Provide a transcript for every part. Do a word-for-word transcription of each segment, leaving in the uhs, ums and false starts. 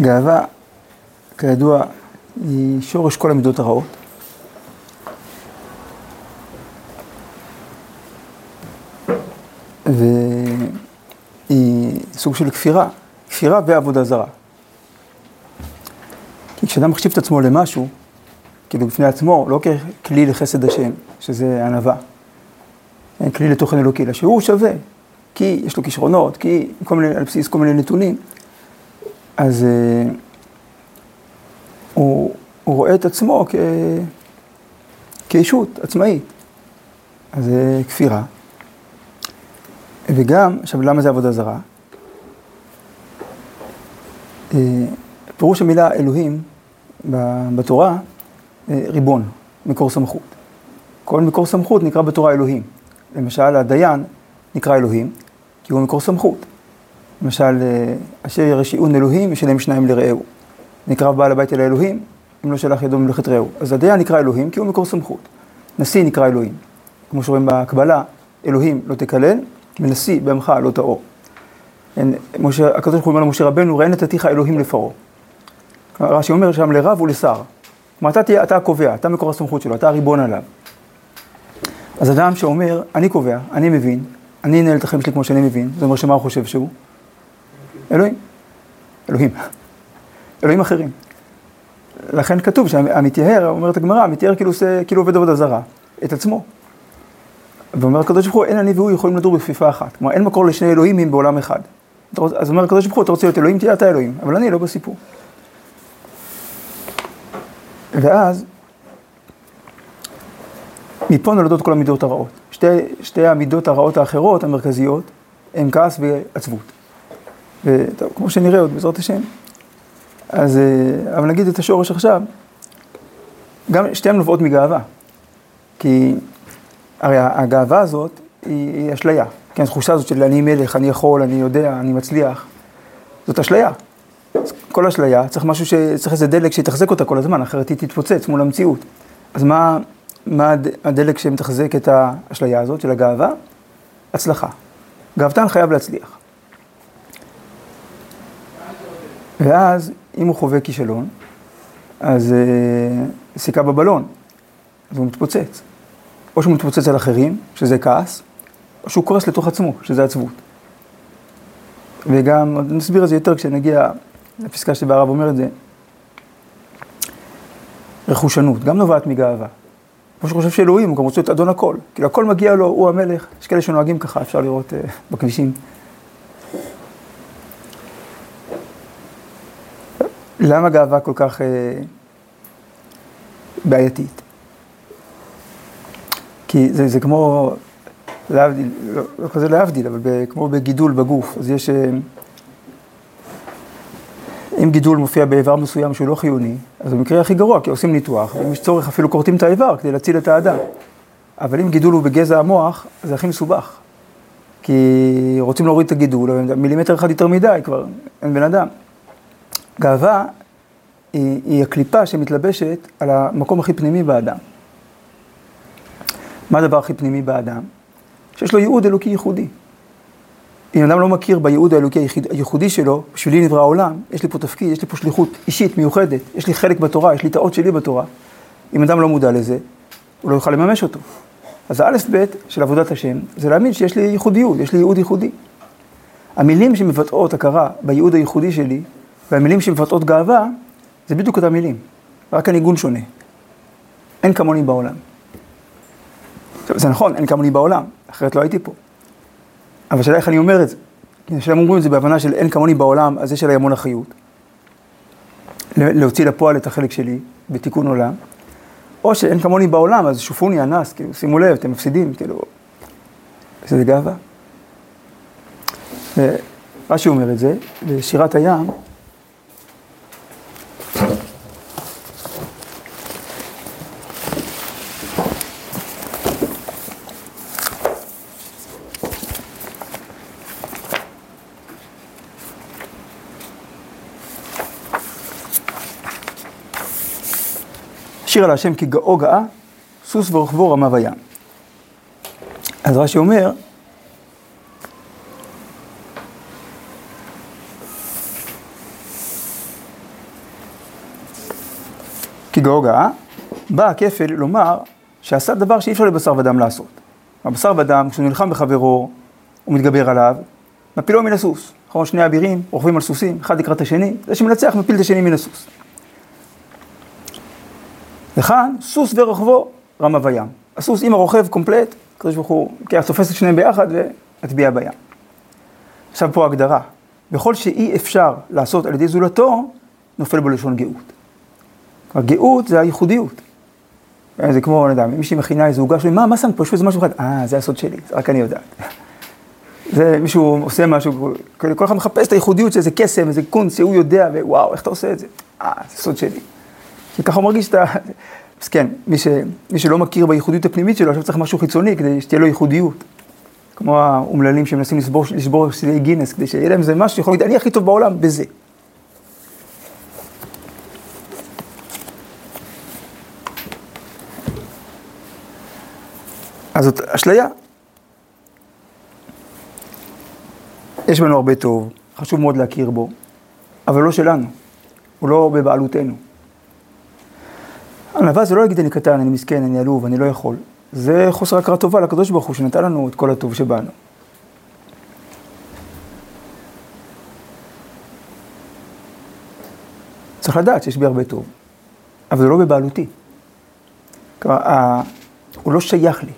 גאווה, כידוע, היא שורש כל המידות הרעות. והיא סוג של כפירה, כפירה ועבודה זרה. כי כשאדם מחשיב את עצמו למשהו, כאילו בפני עצמו, לא ככלי לחסד השם, שזה ענווה. כלי לתוכן אלוקי, אלא שהוא שווה, כי יש לו כישרונות, כי כל מיני, על בסיס כל מיני נתונים. אז uh, הוא, הוא רואה את עצמו כ, כאישות עצמאית. אז זה uh, כפירה. וגם, עכשיו למה זה עבודה זרה? Uh, פירוש המילה אלוהים בתורה, uh, ריבון, מקור סמכות. כל מקור סמכות נקרא בתורה אלוהים. למשל, הדיין נקרא אלוהים, כי הוא מקור סמכות. למשל, אשר ירשיעון אלוהים, ישלם שניים לרעהו. נקרא בעל הבית אל האלוהים, אם לא שלח ידו ממלאכת רעהו. אז הדיין נקרא אלוהים, כי הוא מקור סמכות. נשיא נקרא אלוהים. כמו שרואים בהקבלה, אלוהים לא תקלל, ונשיא בעמך לא תאור. הקדוש ברוך הוא אומר למשה רבנו, ראה נתתיך אלוהים לפרעה. רש"י אומר שם לרב ולשר. כלומר, אתה, אתה קובע, אתה מקור הסמכות שלו, אתה הריבון עליו. אז אדם שאומר, אני קובע, אני מבין, אני אנהל את החיים שלי כמו שאני מבין, זאת אומרת שמה הוא חושב שהוא? אלוהים. אלוהים. אלוהים אחרים. לכן כתוב שהמתייהר, אומרת הגמרא, המתייהר כאילו, כאילו עובד עבודה זרה, את עצמו. ואומר הקדוש ברוך הוא, אין אני והוא יכולים לדור בכפיפה אחת. כלומר, אין מקור לשני אלוהים בעולם אחד. אז אומר הקדוש ברוך הוא, אתה רוצה להיות אלוהים, תהיה אתה אלוהים, אבל אני לא בסיפור. ואז, מפה נולדות כל המידות הרעות. שתי, שתי המידות הרעות האחרות, המרכזיות, הן כעס ועצבות. וטוב, כמו שנראה עוד בעזרת השם. אז, אבל נגיד את השורש עכשיו, גם שתיהן נובעות מגאווה. כי הרי הגאווה הזאת היא, היא אשליה. כן, התחושה הזאת של אני מלך, אני יכול, אני יודע, אני מצליח. זאת אשליה. כל אשליה, צריך משהו שצריך איזה דלק שיתחזק אותה כל הזמן, אחרת היא תתפוצץ מול המציאות. אז מה... מה הדלק שמתחזק את האשליה הזאת של הגאווה? הצלחה. גאוותן חייב להצליח. ואז, אם הוא חווה כישלון, אז אה, סיכה בבלון, אז הוא מתפוצץ. או שהוא מתפוצץ על אחרים, שזה כעס, או שהוא קורס לתוך עצמו, שזה עצבות. וגם, נסביר את זה יותר כשנגיע לפסקה שבה הרב אומר את זה, רכושנות, גם נובעת מגאווה. כמו שחושב שאלוהים, הוא גם רוצה להיות אדון הכל. כאילו, הכל מגיע לו, הוא המלך. יש כאלה שנוהגים ככה, אפשר לראות uh, בכבישים. למה גאווה כל כך uh, בעייתית? כי זה, זה כמו, להבדיל, לא, לא כזה להבדיל, אבל ב, כמו בגידול בגוף. אז יש, uh, אם גידול מופיע באיבר מסוים שהוא לא חיוני, אז במקרה הכי גרוע, כי עושים ניתוח, ואם יש צורך אפילו קורטים את האיבר כדי להציל את האדם. אבל אם גידול הוא בגזע המוח, זה הכי מסובך. כי רוצים להוריד את הגידול, אבל מילימטר אחד יותר מדי כבר, אין בן אדם. גאווה היא, היא הקליפה שמתלבשת על המקום הכי פנימי באדם. מה הדבר הכי פנימי באדם? שיש לו ייעוד אלוקי ייחודי. אם אדם לא מכיר בייעוד האלוקי הייחודי שלו, בשבילי נברא העולם, יש לי פה תפקיד, יש לי פה שליחות אישית, מיוחדת, יש לי חלק בתורה, יש לי את האות שלי בתורה, אם אדם לא מודע לזה, הוא לא יוכל לממש אותו. אז האלף ב' של עבודת השם, זה להאמין שיש לי ייחודיות, יש לי ייעוד ייחודי. המילים שמבטאות הכרה בייעוד הייחודי שלי, והמילים שמבטאות גאווה, זה בדיוק אותם מילים. רק הניגון שונה. אין כמוני בעולם. זה נכון, אין כמוני בעולם, אחרת לא הייתי פה. אבל שאלה איך אני אומר את זה. שאלה אומרים את זה בהבנה של אין כמוני בעולם, אז זה של הימון החיות. להוציא לפועל את החלק שלי, בתיקון עולם. או שאין כמוני בעולם, אז שופוני, אנס, כאילו, שימו לב, אתם מפסידים, כאילו. זה גאווה. רש"י אומר את זה, בשירת הים. שיר על השם כי גאו גאה, סוס ורוכבו רמה וים. אז רש"י אומר, כגאוגה, בא הכפל לומר שעשה דבר שאי אפשר לבשר ודם לעשות. הבשר ודם, כשהוא נלחם בחברו, הוא מתגבר עליו, מפילו מן הסוס. אחרון שני אבירים, רוכבים על סוסים, אחד לקראת השני, זה שמנצח מפיל את השני מן הסוס. וכאן, סוס ורוכבו, רמה וים. הסוס עם הרוכב קומפלט, כזה שבחור, כי תופס את שניהם ביחד והטביע בים. עכשיו פה הגדרה. בכל שאי אפשר לעשות על ידי זולתו, נופל בלשון גאות. הגאות זה הייחודיות. זה כמו, אני יודע, מישהי מכינה איזו הוגה שלי, מה, מה שם פה? יש איזה משהו אחד? אה, זה הסוד שלי, רק אני יודעת. זה מישהו עושה משהו, כל אחד מחפש את הייחודיות של איזה קסם, איזה קונס, הוא יודע, ווואו, איך אתה עושה את זה? אה, זה סוד שלי. כי ככה הוא מרגיש שאתה... אז כן, מי, ש... מי שלא מכיר בייחודיות הפנימית שלו, עכשיו צריך משהו חיצוני כדי שתהיה לו ייחודיות. כמו האומללים שמנסים לשבור, לשבור סלי גינס, כדי שיהיה להם זה משהו שיכול להגיד, אני הכי טוב בעולם בזה. אז זאת אשליה. יש בנו הרבה טוב, חשוב מאוד להכיר בו, אבל לא שלנו, הוא לא בבעלותנו. ענווה זה לא להגיד אני קטן, אני מסכן, אני עלוב, אני לא יכול. זה חוסר הכרה טובה לקדוש ברוך הוא שנתן לנו את כל הטוב שבאנו. צריך לדעת שיש בי הרבה טוב, אבל זה לא בבעלותי. הוא לא שייך לי,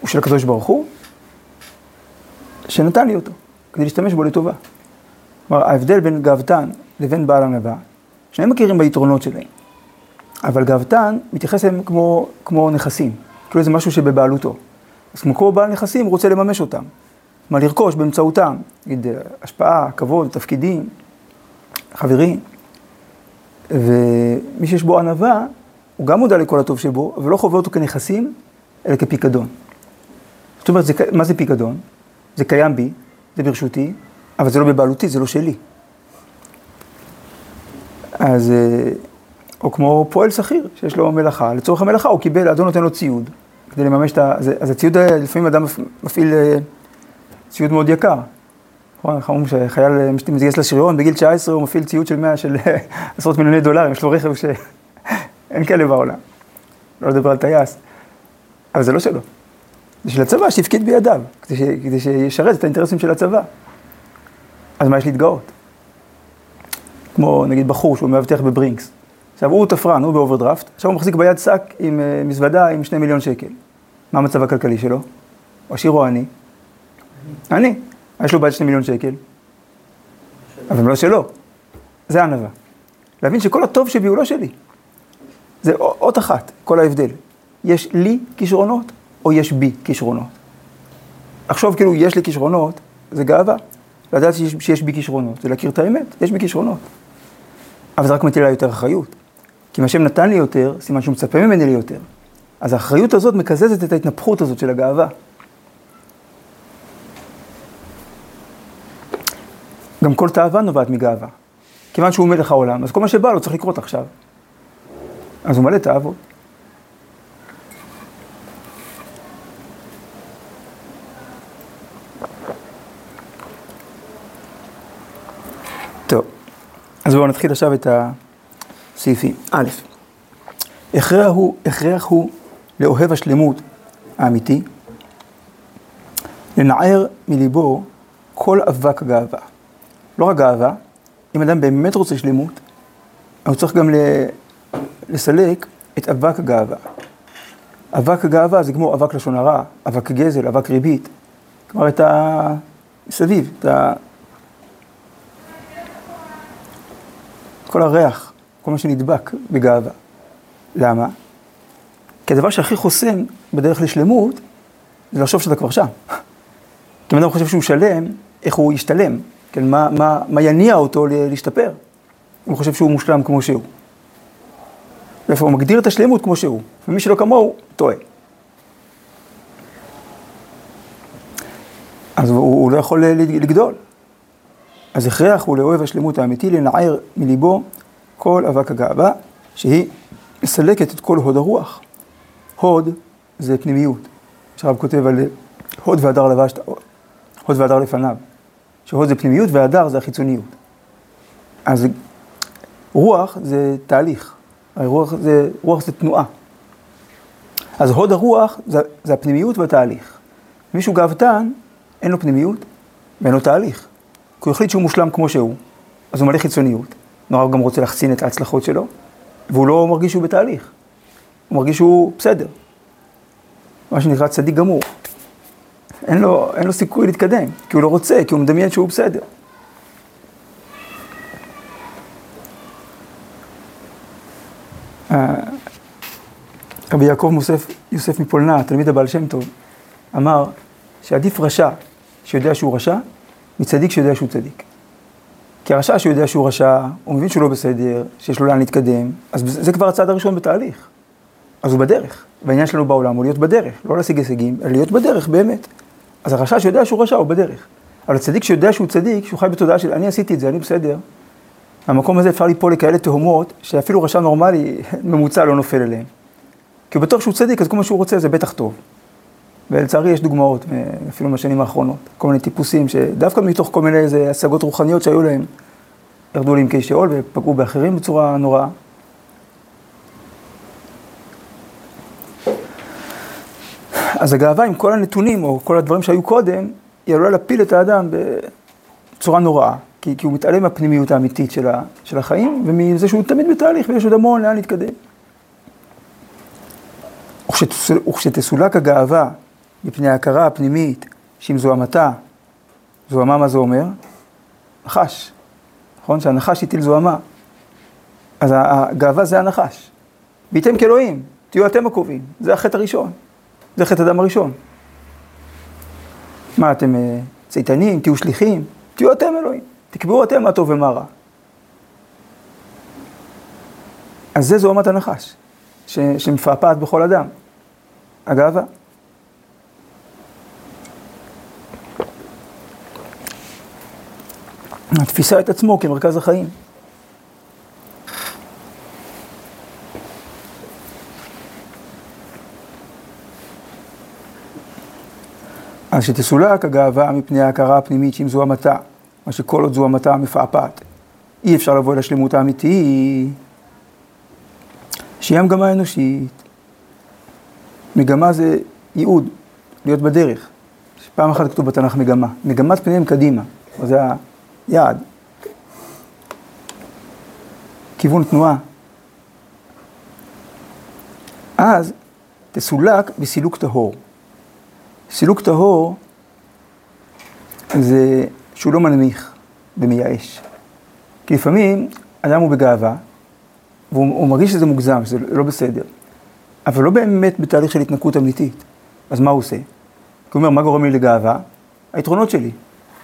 הוא של הקדוש ברוך הוא שנתן לי אותו, כדי להשתמש בו לטובה. כלומר, ההבדל בין גאוותן לבין בעל ענווה, שניהם מכירים ביתרונות שלהם. אבל גאוותן מתייחס להם כמו, כמו נכסים, כאילו זה משהו שבבעלותו. אז כמו כל בעל נכסים הוא רוצה לממש אותם, מה לרכוש באמצעותם, נגיד השפעה, כבוד, תפקידים, חברים. ומי שיש בו ענווה, הוא גם מודע לכל הטוב שבו, אבל לא חווה אותו כנכסים, אלא כפיקדון. זאת אומרת, זה, מה זה פיקדון? זה קיים בי, זה ברשותי, אבל זה לא בבעלותי, זה לא שלי. אז... או כמו פועל שכיר, שיש לו מלאכה, לצורך המלאכה הוא קיבל, האדון נותן לו ציוד, כדי לממש את ה... אז הציוד, לפעמים אדם מפעיל ציוד מאוד יקר. נכון, חמום שחייל מתגייס לשריון, בגיל תשע עשרה הוא מפעיל ציוד של מאה, של עשרות מיליוני דולרים, יש לו רכב שאין כאלה בעולם. לא לדבר על טייס, אבל זה לא שלו. זה של הצבא, שהפקיד בידיו, כדי, ש... כדי שישרת את האינטרסים של הצבא. אז מה יש להתגאות? כמו נגיד בחור שהוא מאבטח בברינקס. עכשיו, הוא תפרן, הוא באוברדרפט, עכשיו הוא מחזיק ביד סק עם uh, מזוודה עם שני מיליון שקל. מה המצב הכלכלי שלו? הוא עשיר או עני? עני. יש לו ביד שני מיליון שקל. אבל לא שלו. זה ענווה. להבין שכל הטוב שבי הוא לא שלי. זה אות אחת, כל ההבדל. יש לי כישרונות או יש בי כישרונות. עכשיו כאילו יש לי כישרונות, זה גאווה. לדעת שיש, שיש בי כישרונות, זה להכיר את האמת, יש בי כישרונות. אבל זה רק מטיל לה יותר אחריות. כי מה שם נתן לי יותר, סימן שהוא מצפה ממני לי יותר. אז האחריות הזאת מקזזת את ההתנפחות הזאת של הגאווה. גם כל תאווה נובעת מגאווה. כיוון שהוא מלך העולם, אז כל מה שבא לו צריך לקרות עכשיו. אז הוא מלא תאוות. טוב, אז בואו נתחיל עכשיו את ה... סעיפים. א', הכרח הוא, הכרח הוא לאוהב השלמות האמיתי, לנער מליבו כל אבק הגאווה. לא רק גאווה, אם אדם באמת רוצה שלמות, הוא צריך גם לסלק את אבק הגאווה. אבק הגאווה זה כמו אבק לשון הרע, אבק גזל, אבק ריבית. כלומר, את הסביב, את ה... כל הריח. כל מה שנדבק בגאווה. למה? כי הדבר שהכי חוסם בדרך לשלמות, זה לחשוב שאתה כבר שם. כי אם אדם חושב שהוא שלם, איך הוא ישתלם? כן, מה, מה, מה יניע אותו להשתפר? אם הוא חושב שהוא מושלם כמו שהוא. ואיפה הוא מגדיר את השלמות כמו שהוא, ומי שלא כמוהו, טועה. אז הוא, הוא לא יכול לגדול. אז הכרח הוא לאוהב השלמות האמיתי, לנער מליבו, כל אבק הגאווה, שהיא מסלקת את כל הוד הרוח. הוד זה פנימיות. שרב כותב על הוד והדר לבשת, הוד והדר לפניו. שהוד זה פנימיות והדר זה החיצוניות. אז רוח זה תהליך. הרוח זה, רוח זה תנועה. אז הוד הרוח זה, זה הפנימיות והתהליך. מישהו גאוותן, אין לו פנימיות ואין לו תהליך. כי הוא החליט שהוא מושלם כמו שהוא, אז הוא מלא חיצוניות. נורא הוא גם רוצה לחצין את ההצלחות שלו, והוא לא מרגיש שהוא בתהליך. הוא מרגיש שהוא בסדר. מה שנקרא צדיק גמור. אין לו, אין לו סיכוי להתקדם, כי הוא לא רוצה, כי הוא מדמיין שהוא בסדר. רבי יעקב מוסף, יוסף מפולנה, תלמיד הבעל שם טוב, אמר שעדיף רשע שיודע שהוא רשע, מצדיק שיודע שהוא צדיק. כי הרשע שיודע שהוא רשע, הוא מבין שהוא לא בסדר, שיש לו לאן להתקדם, אז זה כבר הצעד הראשון בתהליך. אז הוא בדרך. והעניין שלנו בעולם הוא להיות בדרך, לא להשיג הישגים, אלא להיות בדרך באמת. אז הרשע שיודע שהוא רשע הוא בדרך. אבל הצדיק שיודע שהוא צדיק, שהוא חי בתודעה של אני עשיתי את זה, אני בסדר, המקום הזה אפשר ליפול לכאלה תהומות, שאפילו רשע נורמלי ממוצע לא נופל אליהם. כי הוא בטוח שהוא צדיק, אז כל מה שהוא רוצה זה בטח טוב. ולצערי יש דוגמאות, אפילו מהשנים האחרונות, כל מיני טיפוסים שדווקא מתוך כל מיני איזה השגות רוחניות שהיו להם, ירדו להם כעי שאול ופגעו באחרים בצורה נוראה. אז הגאווה עם כל הנתונים או כל הדברים שהיו קודם, היא עלולה להפיל את האדם בצורה נוראה. כי, כי הוא מתעלם מהפנימיות האמיתית של, ה, של החיים, ומזה שהוא תמיד בתהליך ויש עוד המון לאן להתקדם. וכשתסולק הגאווה מפני ההכרה הפנימית, שאם זוהמתה, זוהמה מה זה אומר? נחש. נכון? שהנחש יטיל זוהמה. אז הגאווה זה הנחש. ביתם כאלוהים, תהיו אתם הקובעים. זה החטא הראשון. זה חטא אדם הראשון. מה, אתם צייתנים, תהיו שליחים? תהיו אתם אלוהים. תקבעו אתם מה טוב ומה רע. אז זה זוהמת הנחש, ש... שמפעפעת בכל אדם. הגאווה. התפיסה את עצמו כמרכז החיים. אז שתסולק הגאווה מפני ההכרה הפנימית שאם זוהמתה, מה שכל עוד זוהמתה מפעפעת, אי אפשר לבוא אל השלמות האמיתי, שהיא המגמה אנושית. מגמה זה ייעוד, להיות בדרך. פעם אחת כתוב בתנ"ך מגמה, מגמת פניהם קדימה, זה היעד. כיוון תנועה. אז תסולק בסילוק טהור. סילוק טהור זה שהוא לא מנמיך ומייאש. כי לפעמים אדם הוא בגאווה, והוא מרגיש שזה מוגזם, שזה לא בסדר. אבל לא באמת בתהליך של התנקות אמיתית. אז מה הוא עושה? כי הוא אומר, מה גורם לי לגאווה? היתרונות שלי.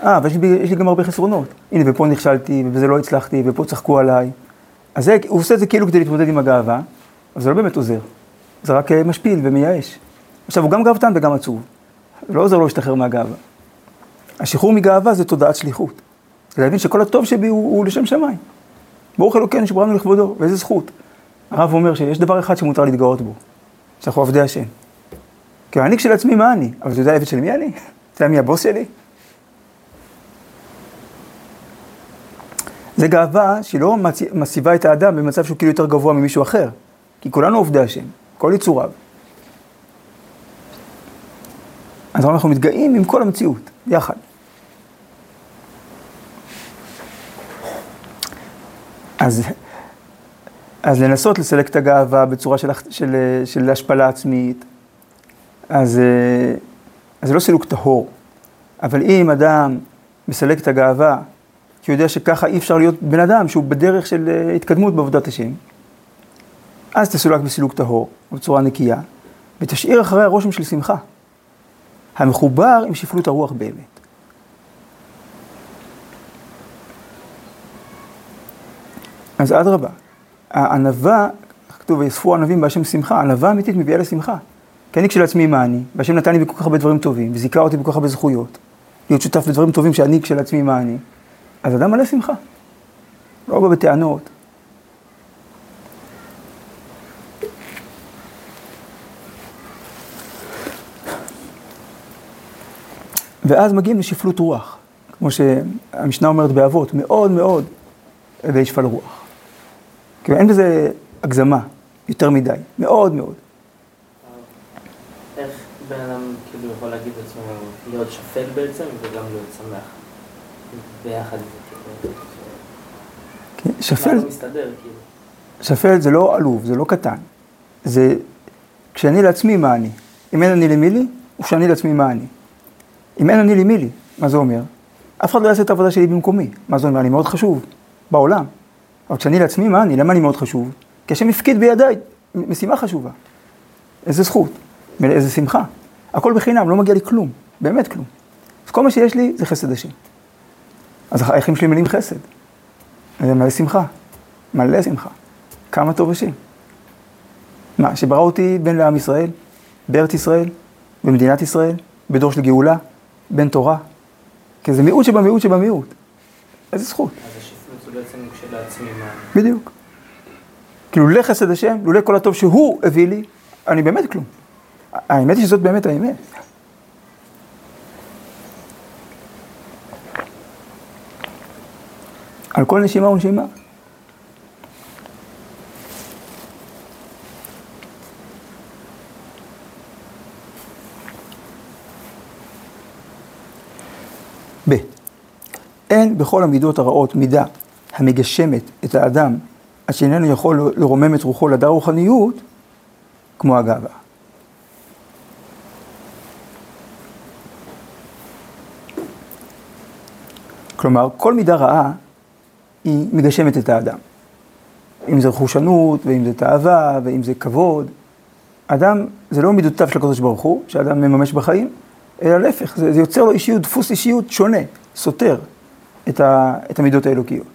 אה, אבל יש לי, יש לי גם הרבה חסרונות. הנה, ופה נכשלתי, ובזה לא הצלחתי, ופה צחקו עליי. אז זה, הוא עושה את זה כאילו כדי להתמודד עם הגאווה, אבל זה לא באמת עוזר. זה רק משפיל ומייאש. עכשיו, הוא גם גאוותן וגם עצוב. לא עוזר לו להשתחרר מהגאווה. השחרור מגאווה זה תודעת שליחות. זה להבין שכל הטוב שבי הוא, הוא לשם שמיים. ברוך אלוקינו שבראנו לכבודו, ואיזה זכות. הרב אומר שיש דבר אחד שמותר להתגאות בו, שאנחנו עבדי השם. כי אני כשלעצמי מה אני? אבל אתה יודע העבד שלי מי אני? אתה יודע מי הבוס שלי? זה גאווה שהיא לא מסיבה את האדם במצב שהוא כאילו יותר גבוה ממישהו אחר. כי כולנו עובדי השם, כל יצוריו. אז אנחנו מתגאים עם כל המציאות, יחד. אז, אז לנסות לסלק את הגאווה בצורה של, של, של השפלה עצמית, אז, אז זה לא סילוק טהור. אבל אם אדם מסלק את הגאווה, כי הוא יודע שככה אי אפשר להיות בן אדם, שהוא בדרך של התקדמות בעבודת השם, אז תסולק בסילוק טהור, בצורה נקייה, ותשאיר אחרי הרושם של שמחה. המחובר עם שפלות הרוח באמת. אז עד רבה, הענווה, כתוב, יספו הענבים בהשם שמחה, הענווה אמיתית מביאה לשמחה. כי אני כשלעצמי מה אני, והשם נתן לי בכל כך הרבה דברים טובים, וזיכה אותי בכל כך הרבה זכויות, להיות שותף בדברים טובים שאני כשלעצמי מה אני, אז אדם מלא שמחה. לא בא בטענות. ואז מגיעים לשפלות רוח, כמו שהמשנה אומרת באבות, מאוד מאוד וישפל רוח. כי אין בזה הגזמה, יותר מדי, מאוד מאוד. איך בן אדם כאילו יכול להגיד לעצמו להיות שפל בעצם וגם להיות שמח ביחד? שפל, שפל זה לא עלוב, זה לא קטן. זה כשאני לעצמי מה אני. אם אין אני למי לי, וכשאני לעצמי מה אני. אם אין אני למי לי, מה זה אומר? אף אחד לא יעשה את העבודה שלי במקומי. מה זה אומר? אני מאוד חשוב בעולם. אבל כשאני לעצמי מה אני, למה אני מאוד חשוב? כי השם הפקיד בידיי משימה חשובה. איזה זכות, איזה שמחה. הכל בחינם, לא מגיע לי כלום, באמת כלום. אז כל מה שיש לי זה חסד השם. אז החיים שלי מלאים חסד. זה מלא שמחה, מלא שמחה. כמה טוב השם. מה, שברא אותי בין לעם ישראל, בארץ ישראל, במדינת ישראל, בדור של גאולה, בין תורה. כי זה מיעוט שבמיעוט שבמיעוט. איזה זכות. אז השפלות הוא בעצם כשלעצמי מה... בדיוק. כאילו לחסד השם, לולא כל הטוב שהוא הביא לי, אני באמת כלום. האמת היא שזאת באמת האמת. על כל נשימה ונשימה. ב. אין בכל המידות הרעות מידה המגשמת את האדם עד שאיננו יכול לרומם את רוחו לדעת רוחניות כמו הגאווה. כלומר, כל מידה רעה היא מגשמת את האדם. אם זה רכושנות, ואם זה תאווה, ואם זה כבוד. אדם, זה לא מידותיו של הקדוש ברוך הוא, שאדם מממש בחיים, אלא להפך, זה, זה יוצר לו אישיות, דפוס אישיות שונה, סותר את, ה, את המידות האלוקיות.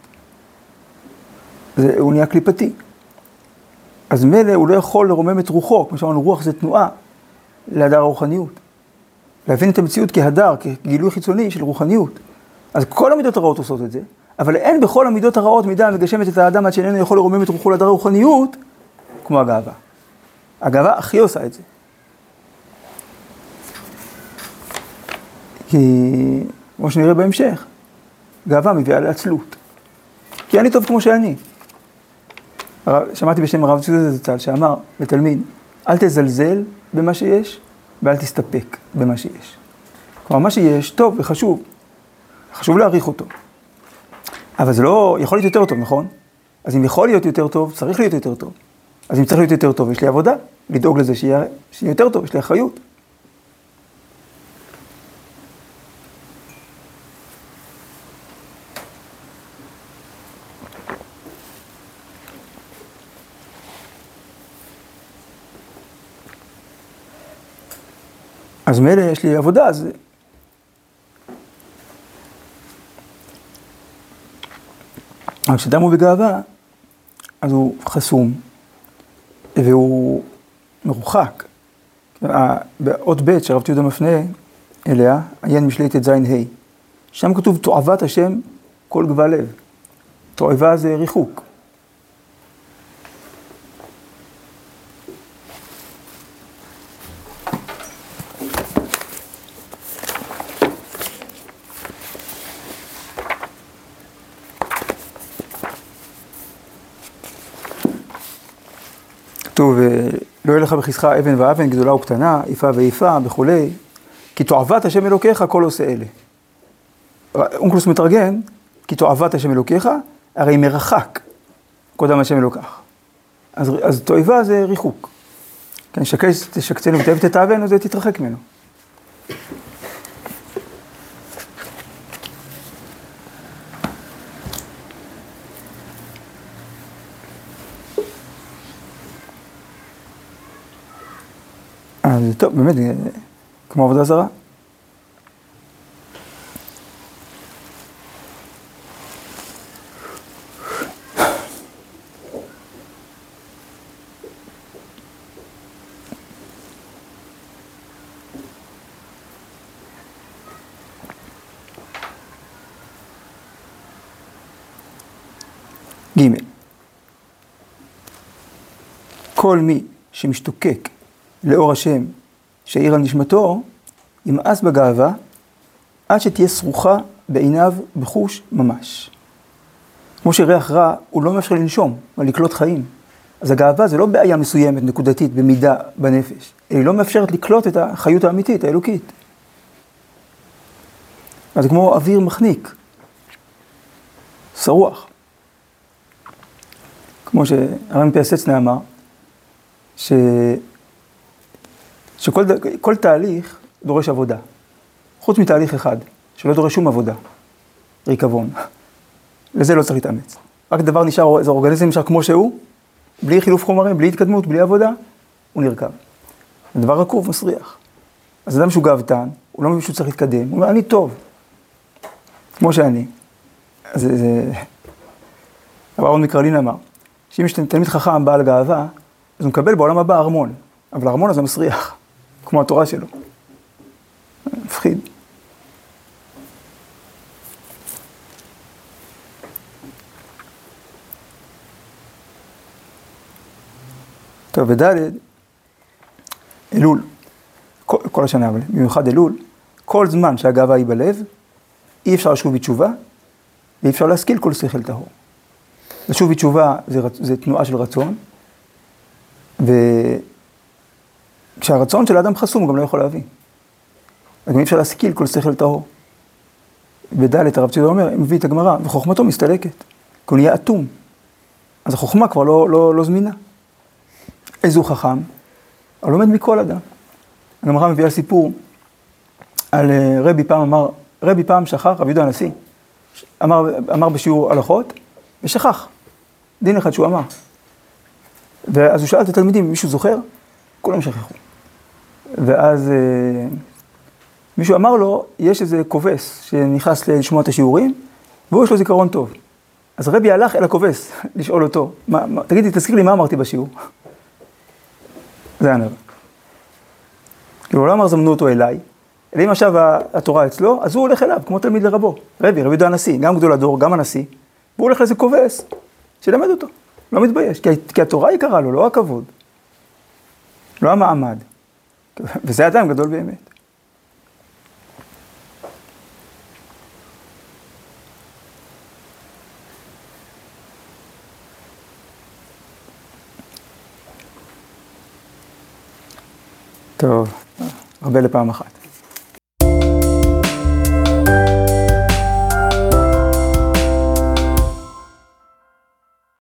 זה, הוא נהיה קליפתי. אז מלא הוא לא יכול לרומם את רוחו, כמו שאמרנו, רוח זה תנועה, להדר הרוחניות. להבין את המציאות כהדר, כגילוי חיצוני של רוחניות. אז כל המידות הרעות עושות את זה, אבל אין בכל המידות הרעות מידה המגשמת את האדם עד שאיננו יכול לרומם את רוחו להדר הרוחניות, כמו הגאווה. הגאווה הכי עושה את זה. כי, כמו שנראה בהמשך, גאווה מביאה לעצלות. כי אני טוב כמו שאני. שמעתי בשם הרב צבי זצ"ל שאמר לתלמיד, אל תזלזל במה שיש ואל תסתפק במה שיש. כלומר, מה שיש טוב וחשוב, חשוב להעריך אותו. אבל זה לא, יכול להיות יותר טוב, נכון? אז אם יכול להיות יותר טוב, צריך להיות יותר טוב. אז אם צריך להיות יותר טוב, יש לי עבודה, לדאוג לזה שיהיה יותר טוב, יש לי אחריות. אז מאלה יש לי עבודה, אז... אבל כשאדם הוא בגאווה, אז הוא חסום, והוא מרוחק. באות ב' שרב צבי יהודה מפנה אליה, עיין משלי ט"ז ה', שם כתוב תועבת השם כל גבל לב. תועבה זה ריחוק. לא יהיה לך בכיסך אבן ואבן, גדולה וקטנה, איפה ואיפה, וכולי. כי תועבת השם אלוקיך, כל עושה אלה. אונקלוס מתרגם, כי תועבת השם אלוקיך, הרי מרחק קודם השם אלוקך. אז, אז תועבה זה ריחוק. כן, שקצנו ותאב תתאבנו, זה תתרחק ממנו. טוב, באמת, כמו עבודה זרה. ג' כל מי שמשתוקק לאור השם שהעיר על נשמתו, ימאס בגאווה, עד שתהיה שרוחה בעיניו בחוש ממש. כמו שריח רע, הוא לא מאפשר לנשום, אבל לקלוט חיים. אז הגאווה זה לא בעיה מסוימת, נקודתית, במידה, בנפש. היא לא מאפשרת לקלוט את החיות האמיתית, האלוקית. אז כמו אוויר מחניק, שרוח. כמו שהר"ן פיאסצנה אמר, ש... שכל כל תהליך דורש עבודה. חוץ מתהליך אחד, שלא דורש שום עבודה. ריקבון. לזה לא צריך להתאמץ. רק דבר נשאר, אז האורגניזם נשאר כמו שהוא, בלי חילוף חומרים, בלי התקדמות, בלי עבודה, הוא נרקב. הדבר רקוב, מסריח. אז אדם שהוא גאוותן, הוא לא מבין שהוא צריך להתקדם, הוא אומר, אני טוב. כמו שאני. אז זה... אבל אהרון מקרלין אמר, שאם יש תלמיד חכם בעל גאווה, אז הוא מקבל בעולם הבא ארמון. אבל הארמון הזה מסריח, כמו התורה שלו. מפחיד. טוב, ודלת, אלול, כל, כל השנה, אבל במיוחד אלול, כל זמן שהגאווה היא בלב, אי אפשר לשוב בתשובה, ואי אפשר להשכיל כל שכל טהור. לשוב בתשובה זה, זה תנועה של רצון, וכשהרצון של האדם חסום הוא גם לא יכול להביא. אז גם אי אפשר להשכיל כל שכל טהור. ודלת, הרב צדוק אומר, מביא את הגמרא, וחוכמתו מסתלקת, כי הוא נהיה אטום. אז החוכמה כבר לא, לא, לא זמינה. איזו חכם, אבל לומד מכל אדם. הגמרא מביאה סיפור על רבי פעם אמר, רבי פעם שכח, רבי יהודה הנשיא, אמר, אמר בשיעור הלכות, ושכח, דין אחד שהוא אמר. ואז הוא שאל את התלמידים, מישהו זוכר? כולם שכחו. ואז מישהו אמר לו, יש איזה כובס שנכנס לשמוע את השיעורים, והוא יש לו זיכרון טוב. אז רבי הלך אל הכובס לשאול אותו, מה, מה, תגידי, תזכיר לי מה אמרתי בשיעור. זה הנראה. כאילו, לא אמר זמנו אותו אליי, אלא אם עכשיו התורה אצלו, אז הוא הולך אליו, כמו תלמיד לרבו. רבי, רבי יהודה הנשיא, גם גדול הדור, גם הנשיא, והוא הולך לאיזה כובס, שלמד אותו, לא מתבייש, כי, כי התורה יקרה לו, לא הכבוד, לא המעמד. וזה אדם גדול באמת. טוב, הרבה לפעם אחת.